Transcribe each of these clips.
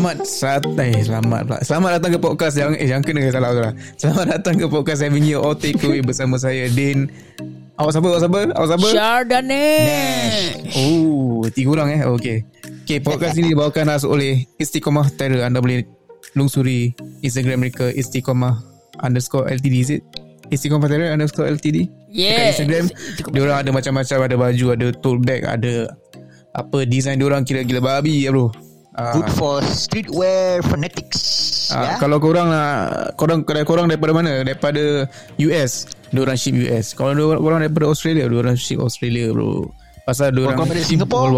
Selamat selamat pula. Selamat datang ke podcast yang yang kena salah. Selamat datang ke podcast Avenue Outtake bersama saya Din. Awak siapa? Syardanesh. Oh, tiga orang eh. Okey, podcast ini dibawakan khas oleh Istiqomah Ter. Anda boleh lungsuri Instagram mereka Istiqomah_Ltd is it? Istiqomah Ter _Ltd. Dekat Instagram diorang ada macam-macam, ada baju, ada tote bag, ada apa design diorang gila-gila babi ya bro. Good for streetwear fanatics. Kalau korang nak, korang daripada mana? Daripada US, diorang ship US. Kalau korang daripada Australia, diorang ship Australia bro. Pasal diorang daripada Singapore.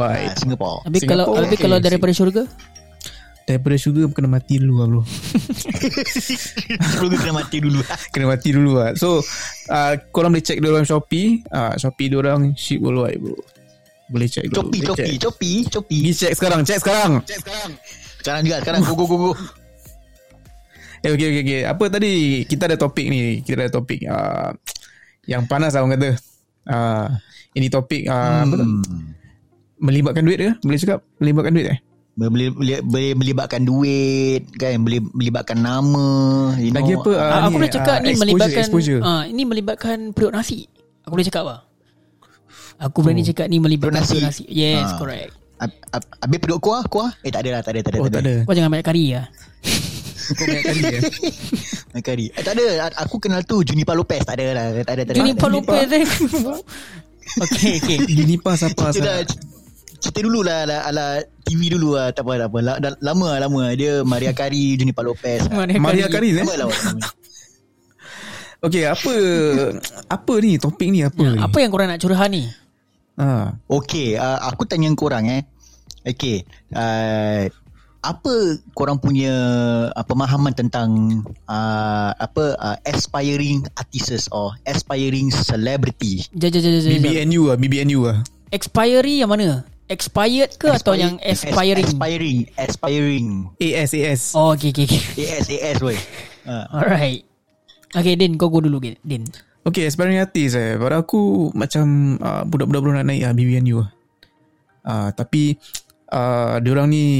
Singapore. Tapi kalau daripada syurga? Daripada syurga kena mati dulu lah bro. Syurga kena mati dulu lah. So korang boleh check diorang Shopee. Shopee diorang ship worldwide bro. Boleh check dulu. Copi. Ni check sekarang. Sekarang juga. Go. Okay. Apa tadi? Kita ada topik ni. Yang panas orang kata. Ini topik apa tu? Melibatkan duit ke? Boleh cakap melibatkan duit eh? Melibatkan duit kan, melibatkan nama. Lagi apa? Aku nak cakap ni exposure. Ini melibatkan periuk nasi. Aku boleh cakap apa? Aku berani cakap ni melibatkan nasi. Yes, correct. Habis peduk kuah? Tak ada. Oh, tak ada. Kau jangan banyak kari lah. Kau banyak kari ya? Banyak kari. Tak ada. Aku kenal tu Junipa Lopez. Tak ada. Junipa Lopez. Okay. Junipa siapa? Cerita dululah ala TV dulu lah. Tak apa. Lama. Dia Mariah Carey, Junipa Lopez. Mariah Carey ni? Okay, apa ni? Topik ni apa ni? Apa yang korang nak curah ni? Okay, aku tanya korang Okay, apa korang punya pemahaman tentang aspiring artists or aspiring celebrity? Jajah. BBNU lah. Expiry yang mana? Expired ke atau yang aspiring? Aspiring. AS. Oh, okay. AS weh. Alright. Okay, Din, kau go dulu Din. Okay, aspiring artist pada aku macam budak-budak belum nak naik BBNU lah. Tapi diorang ni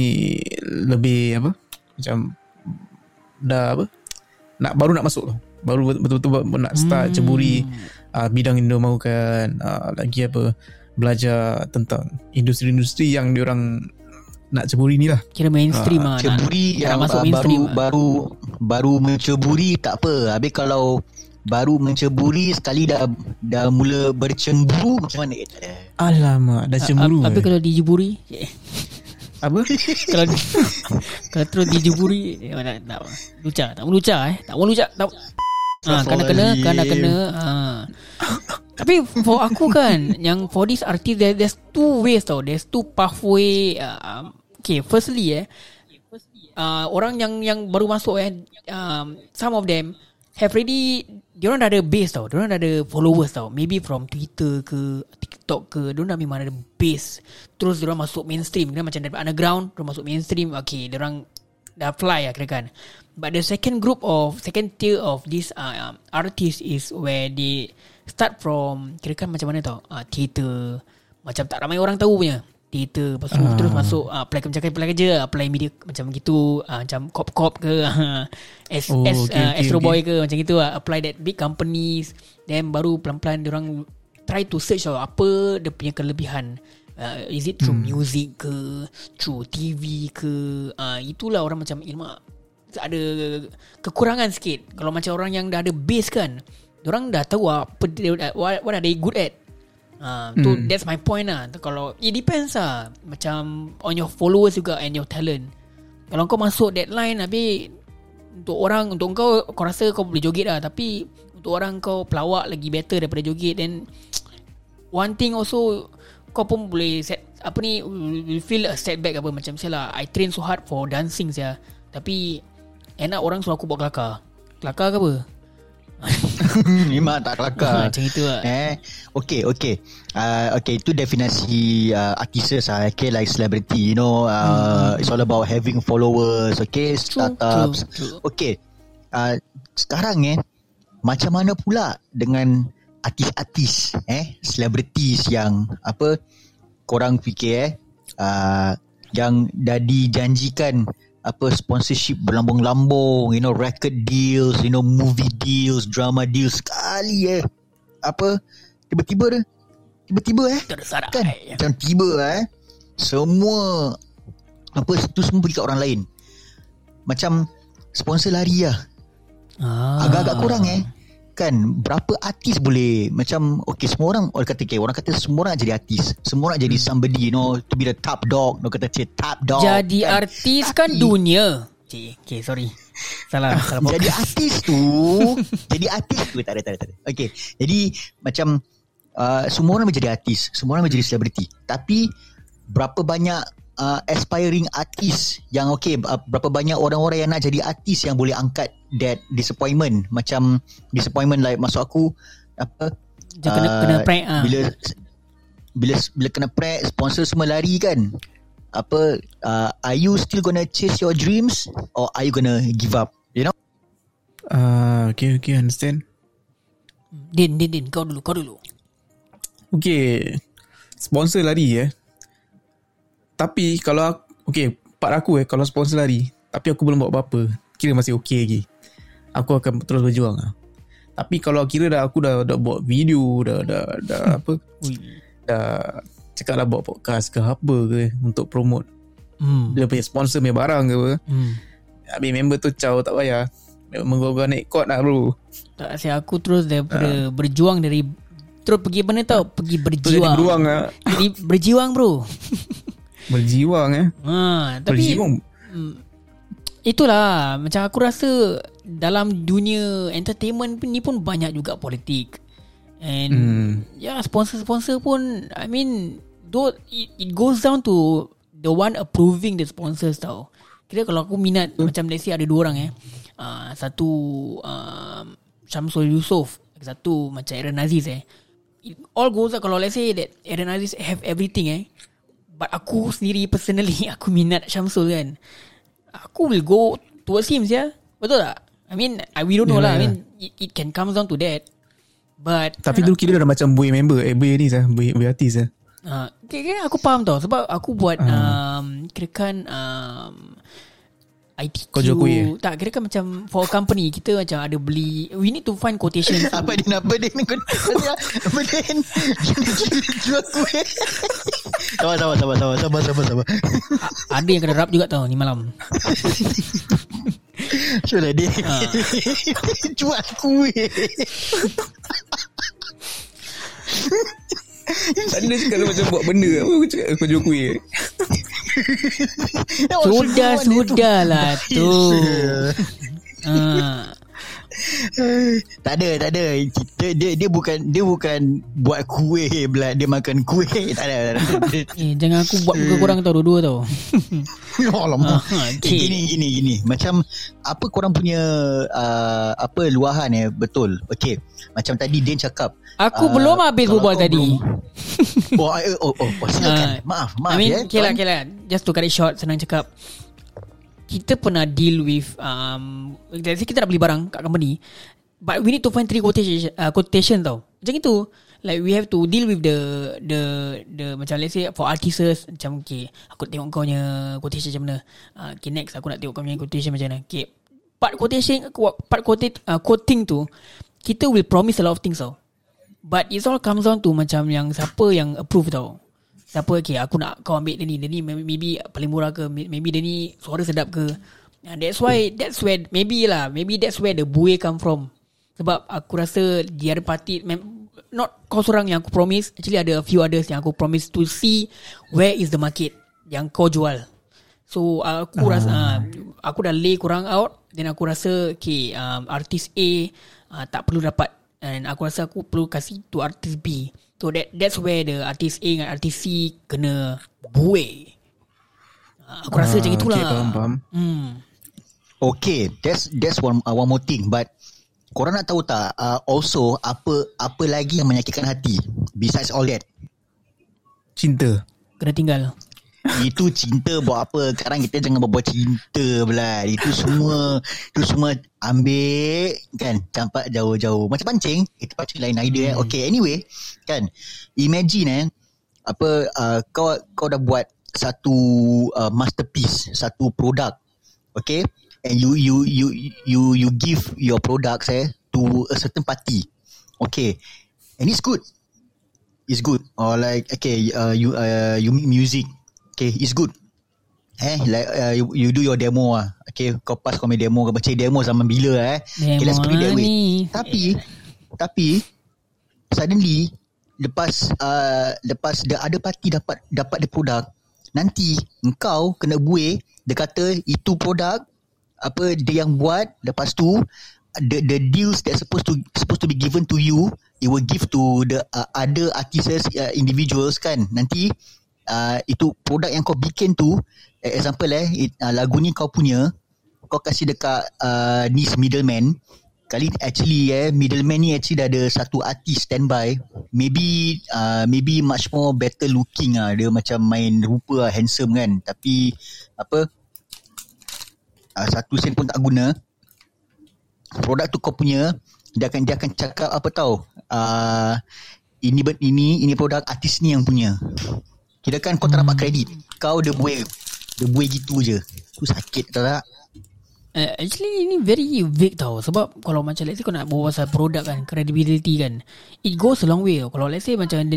lebih apa? Macam dah apa? Baru nak masuk tu. Baru betul-betul nak start ceburi bidang yang diorang mahukan. Lagi apa? Belajar tentang industri-industri yang diorang nak ceburi ni lah. Kira mainstream lah. Ceburi yang masuk mainstream baru menceburi tak apa. Habis kalau baru menceburi sekali dah mula bercemburu macam mana? Alamak, dah cemburu. Tapi kalau dijeburi apa? Kalau terus dijeburi tak lucah, tak mau lucah. Kena. Tapi for aku kan, yang for this artist there's two ways tau. There's two pathway. Okay, firstly orang yang baru masuk some of them have already, diorang dah ada base tau. Diorang dah ada followers tau. Maybe from Twitter ke TikTok ke. Diorang dah memang ada base. Terus diorang masuk mainstream. Diorang macam dari underground diorang masuk mainstream. Okay, diorang dah fly lah kira-kira. But the second tier of this artist is where they start from, kira-kira macam mana tau, theater. Macam tak ramai orang tahu punya theater. Lepas tu terus masuk apply media macam gitu, macam cop-cop ke, Astro Boy ke, macam gitu lah. Apply that big companies. Then baru pelan-pelan diorang try to search apa dia punya kelebihan. Is it through music ke, through TV ke. Itulah orang macam Ilma ada kekurangan sikit. Kalau macam orang yang dah ada base kan, diorang dah tahu what are they good at. So that's my point lah. Kalau it depends lah, macam on your followers juga and your talent. Kalau kau masuk deadline, habis untuk kau rasa kau boleh joget lah, tapi untuk orang kau pelawak lagi better daripada joget. Then one thing also, kau pun boleh will feel a setback apa. Macam saya lah, I train so hard for dancing saya, tapi enak orang suruh aku buat kelakar ke apa. Memang tak kelakar macam itu lah. Okay. Okay, itu definisi artists lah. Okay, like celebrity, you know, it's all about having followers. Okay, startups. True. Okay, sekarang macam mana pula dengan artis-artis celebrities yang korang fikir yang dah dijanjikan apa, sponsorship berlambung-lambung, you know, record deals, you know, movie deals, drama deals. Sekali apa, tiba-tiba dah, tiba-tiba tersarai. Kan macam tiba semua apa itu semua pergi kat orang lain. Macam sponsor lari lah. Agak-agak kurang kan, berapa artis boleh macam okay, semua orang, orang kata semua orang jadi artis, semua orang jadi somebody, you know, to be the top dog. Orang kata top dog jadi kan? Artis kan dunia. Okay, sorry. Salah jadi artis tu jadi artis tu tak ada. Okay, jadi macam semua orang menjadi artis, semua orang menjadi selebriti. Tapi berapa banyak aspiring artis yang okay, berapa banyak orang-orang yang nak jadi artis yang boleh angkat that disappointment. Macam disappointment like, maksud aku apa, kena prank bila kena prank, sponsor semua lari kan. Apa, are you still gonna chase your dreams or are you gonna give up, you know? Okay, understand. Din, kau dulu. Okay, sponsor lari tapi kalau aku, part aku kalau sponsor lari tapi aku belum buat apa-apa, kira masih okay lagi, aku akan terus berjuang . Tapi kalau kira dah aku dah buat video, dah apa, dah cakap lah buat podcast ke apa ke untuk promote dia punya sponsor punya barang ke apa, habis member tu caw, tak payah menggogah naik kot lah bro. Tak asyik aku terus daripada berjuang dari terus pergi mana tau, pergi berjuang. Jadi berjuang bro. Berjuang tapi berjuang. Itulah, macam aku rasa dalam dunia entertainment ni pun banyak juga politik. And sponsor-sponsor pun, I mean, though it goes down to the one approving the sponsors tau. Kira kalau aku minat macam let's say ada dua orang satu Syamsul Yusof, satu macam Aaron Aziz It all goes out. Kalau let's say that Aaron Aziz have everything but aku sendiri personally aku minat Syamsul kan, aku will go towards him betul tak? I mean we don't know lah. I mean it can come down to that. But tapi dulu kira dah macam boy member boy ni boy artis kira aku faham tau. Sebab aku buat kirakan ITQ tak, kira kan macam for a company kita macam ada beli, we need to find quotation. Apa din jual kuih. Sabar. Ada yang kena rap juga tau ni malam. Cualah dia jual kuih. Tadi dia cakap macam buat benda, aku cakap aku jual kuih. Sudahlah tu. Tak ada. Dia bukan buat kuih pula, dia makan kuih. Tak ada. Jangan aku buat muka korang tau dua-dua tau. Alamak. Gini. Macam apa korang punya apa luahan betul. Okey. Macam tadi Din cakap aku belum habis berbual tadi. Silakan. Maaf. I mean, okay lah. Just to cut it short, senang cakap. Kita pernah deal with let's say kita nak beli barang kat company, but we need to find three quotation tau. Macam itu. Like we have to deal with the macam let's say for artists, macam okay, aku tengok kau punya quotation macam mana. Okay, next aku nak tengok kau punya quotation macam mana. Okay, part quoting tu kita will promise a lot of things tau. But it all comes down to macam yang siapa yang approve tau. Siapa, okay, aku nak kau ambil dia ni maybe paling murah ke, maybe dia ni suara sedap ke. That's where maybe that's where the buoy come from. Sebab aku rasa the other party, not kau seorang yang aku promise, actually ada a few others yang aku promise to see where is the market yang kau jual. So aku rasa aku dah lay korang out, then aku rasa okay, artis A tak perlu dapat, and aku rasa aku perlu kasih to artis B. So that's where the artist A dengan artist C kena buai. Aku rasa macam itulah. Okay, faham. Okay, that's one more thing. But korang nak tahu tak also apa lagi yang menyakitkan hati besides all that? Cinta. Kena tinggal. Itu cinta buat apa? Sekarang kita jangan berbual cinta pula. Itu semua ambil kan, campak jauh-jauh. Macam pancing, kita pancing lain idea. Okay, anyway kan, imagine apa kau dah buat satu masterpiece, satu produk okay, and you give your products to a certain party, okay, and it's good. It's good. Or like, okay, you make music, okay, it's good. Like you do your demo lah. Okay, kau pass kau main demo, kau baca demo zaman bila demo. Okay, let's put it that way. Tapi suddenly lepas the other party dapat the product, nanti engkau kena buih. Dia kata itu produk apa dia yang buat. Lepas tu the deals that supposed to be given to you, it will give to the other artists, individuals kan. Nanti itu produk yang kau bikin tu, example lagu ni kau punya, kau kasih dekat ni middleman. Kali actually middleman ni actually dah ada satu artis standby, maybe much more better looking ah, dia macam main rupa handsome kan, tapi apa satu sen pun tak guna. Produk tu kau punya, dia akan cakap apa tau, ini produk artis ni yang punya. Kira kan kau tak dapat kredit, kau dia buih gitu je. Tu sakit tau tak? Actually ini very vague tau. Sebab kalau macam let's say kau nak bawa pasal produk kan, credibility kan, it goes a long way tau. Kalau let's say macam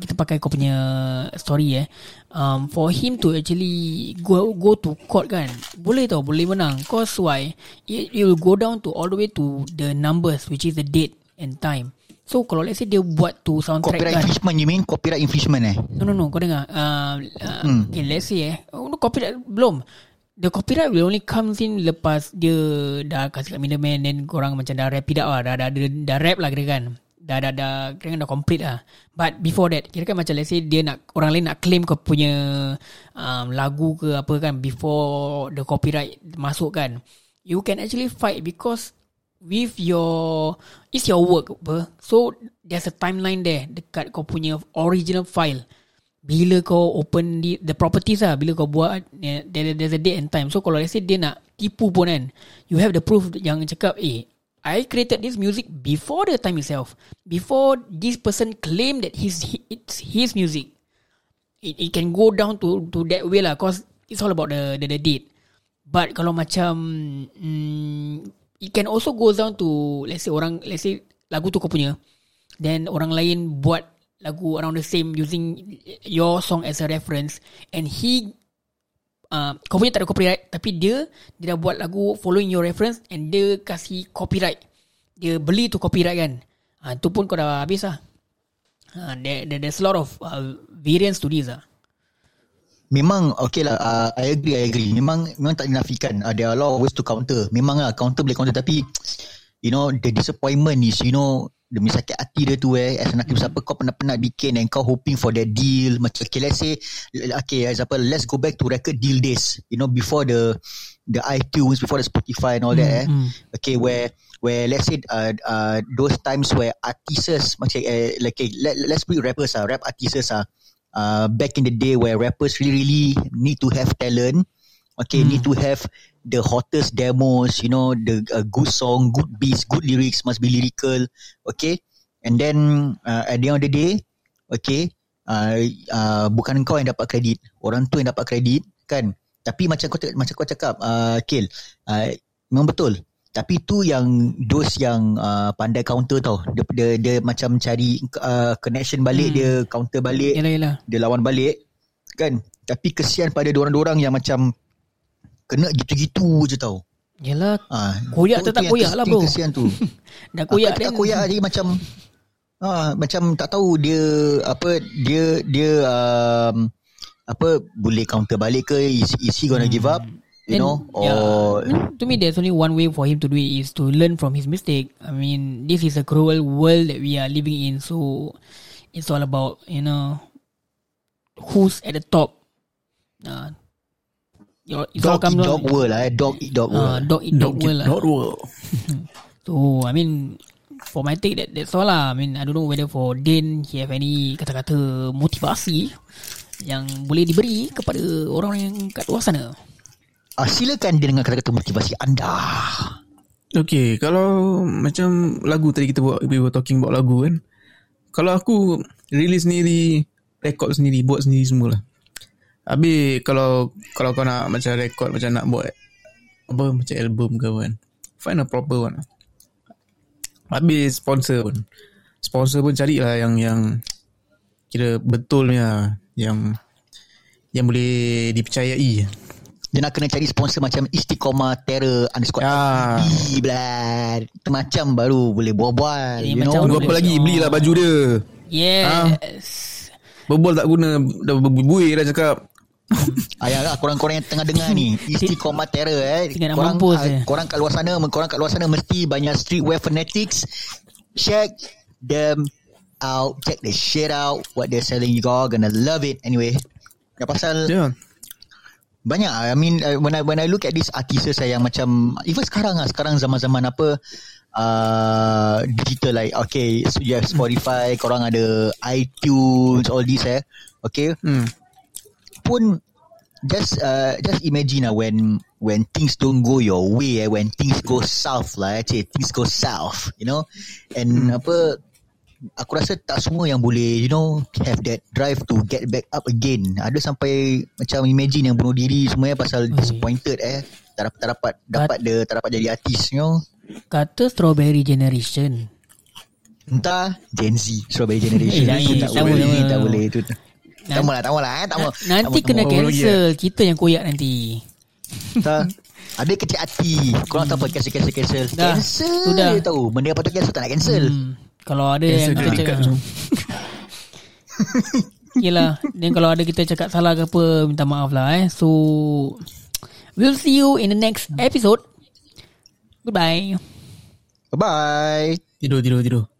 kita pakai kau punya story for him to actually go to court kan, boleh tau, boleh menang. Cause why? It will go down to all the way to the numbers, which is the date and time. So kalau let's say dia buat tu soundtrack copyright kan, infringement, you mean copyright infringement No, kau dengar okay, let's say copyright belum. The copyright will only comes in lepas dia dah kasih kat middleman, then korang macam dah wrap it up lah, dah wrap lah kira kan, Dah complete lah. But before that, kira kan macam let's say dia nak, orang lain nak claim kau punya lagu ke apa kan, before the copyright masuk kan, you can actually fight because with your, it's your work apa. So there's a timeline there dekat kau punya original file, bila kau open the properties lah, bila kau buat, there's a date and time. So kalau let's say dia nak tipu pun kan, you have the proof yang cakap I created this music before the time itself, before this person claimed that it's his music. It can go down to that way lah, cause it's all about the date. But kalau macam it can also go down to let's say lagu tu kau punya, then orang lain buat lagu around the same using your song as a reference, and he kau punya tak ada copyright, tapi dia dah buat lagu following your reference and dia kasih copyright, dia beli tu copyright kan, tu pun kau dah habis lah. There's a lot of variance to this lah. Memang okay lah, I agree. Memang tak dinafikan, there are a lot of ways to counter. Memang lah counter, tapi you know the disappointment is, you know, demi sakit hati dia tu as an artist, siapa kau penat-penat bikin and kau hoping for that deal. Macam okay, let's say, okay, example, let's go back to record deal days, you know, before the iTunes, before the Spotify and all that Okay, where let's say those times where artists macam let's be rappers rap artists back in the day where rappers really need to have talent, okay, need to have the hottest demos, you know, the good song, good beats, good lyrics, must be lyrical, okay. And then at the end of the day, okay, bukan kau yang dapat kredit, orang tu yang dapat kredit kan. Tapi macam kau cakap, Kil, memang betul. Tapi tu yang dos yang pandai counter tau, dia macam cari connection balik, dia counter balik, yalah. Dia lawan balik kan. Tapi kesian pada dorang-dorang yang macam kena gitu-gitu je tau. Yelah, koyak tetap koyak lah bro. Kesian tu dah koyak tak koyak jadi macam macam tak tahu dia boleh counter balik ke, is he gonna give up, you know, or to me there's only one way for him to do it, is to learn from his mistake. I mean, this is a cruel world that we are living in, so it's all about, you know, who's at the top. Dog eat dog world. So I mean, for my take, that's all lah. I mean, I don't know whether for Dan he have any kata-kata motivasi yang boleh diberi kepada orang yang kat luar sana. Silakan dia dengan kata-kata motivasi anda. Okay, kalau macam lagu tadi kita buat, we were talking about lagu kan. Kalau aku release sendiri, record sendiri, buat sendiri semula. Habis kalau kau nak macam rekod, macam nak buat apa macam album ke kan. Find a proper one. Habis sponsor pun. Sponsor pun carilah yang kira betulnya, yang boleh dipercayai. Dia nak kena cari sponsor macam Istiqomah Ter _ FB blad. Macam baru boleh bual-bual. Tunggu apa lagi, belilah baju dia. Yes. Berbual tak guna, dah berbuih dah cakap. Ayahlah korang-korang yang tengah dengar ni, Istiqomah Ter korang kat luar sana, mesti banyak streetwear fanatics. Check them out, check the shit out, what they're selling. You all gonna love it. Anyway, dah pasal banyak. I mean, when I look at these artists yang macam even sekarang zaman-zaman apa digital, like okay, so you have Spotify, korang ada iTunes, all these okay. Pun just imagine when things don't go your way, when things go south lah, things go south, you know. And aku rasa tak semua yang boleh, you know, have that drive to get back up again. Ada sampai macam imagine yang bunuh diri semuanya pasal disappointed tak dapat jadi artis, you know. Kata Strawberry Generation. Entah Gen Z Strawberry Generation. Tak boleh itu. Tak mau lah. Nanti kena cancel. Kita yang koyak nanti. Tak. Ada kecil hati. Korang tak apa cancel. Cancel dia tahu. Benda apa tu cancel, tak nak cancel. Kalau ada cancel yang kita cakap. Yelah. Dan kalau ada kita cakap salah ke apa, minta maaf lah. So we'll see you in the next episode. Goodbye. Bye-bye. Tidur.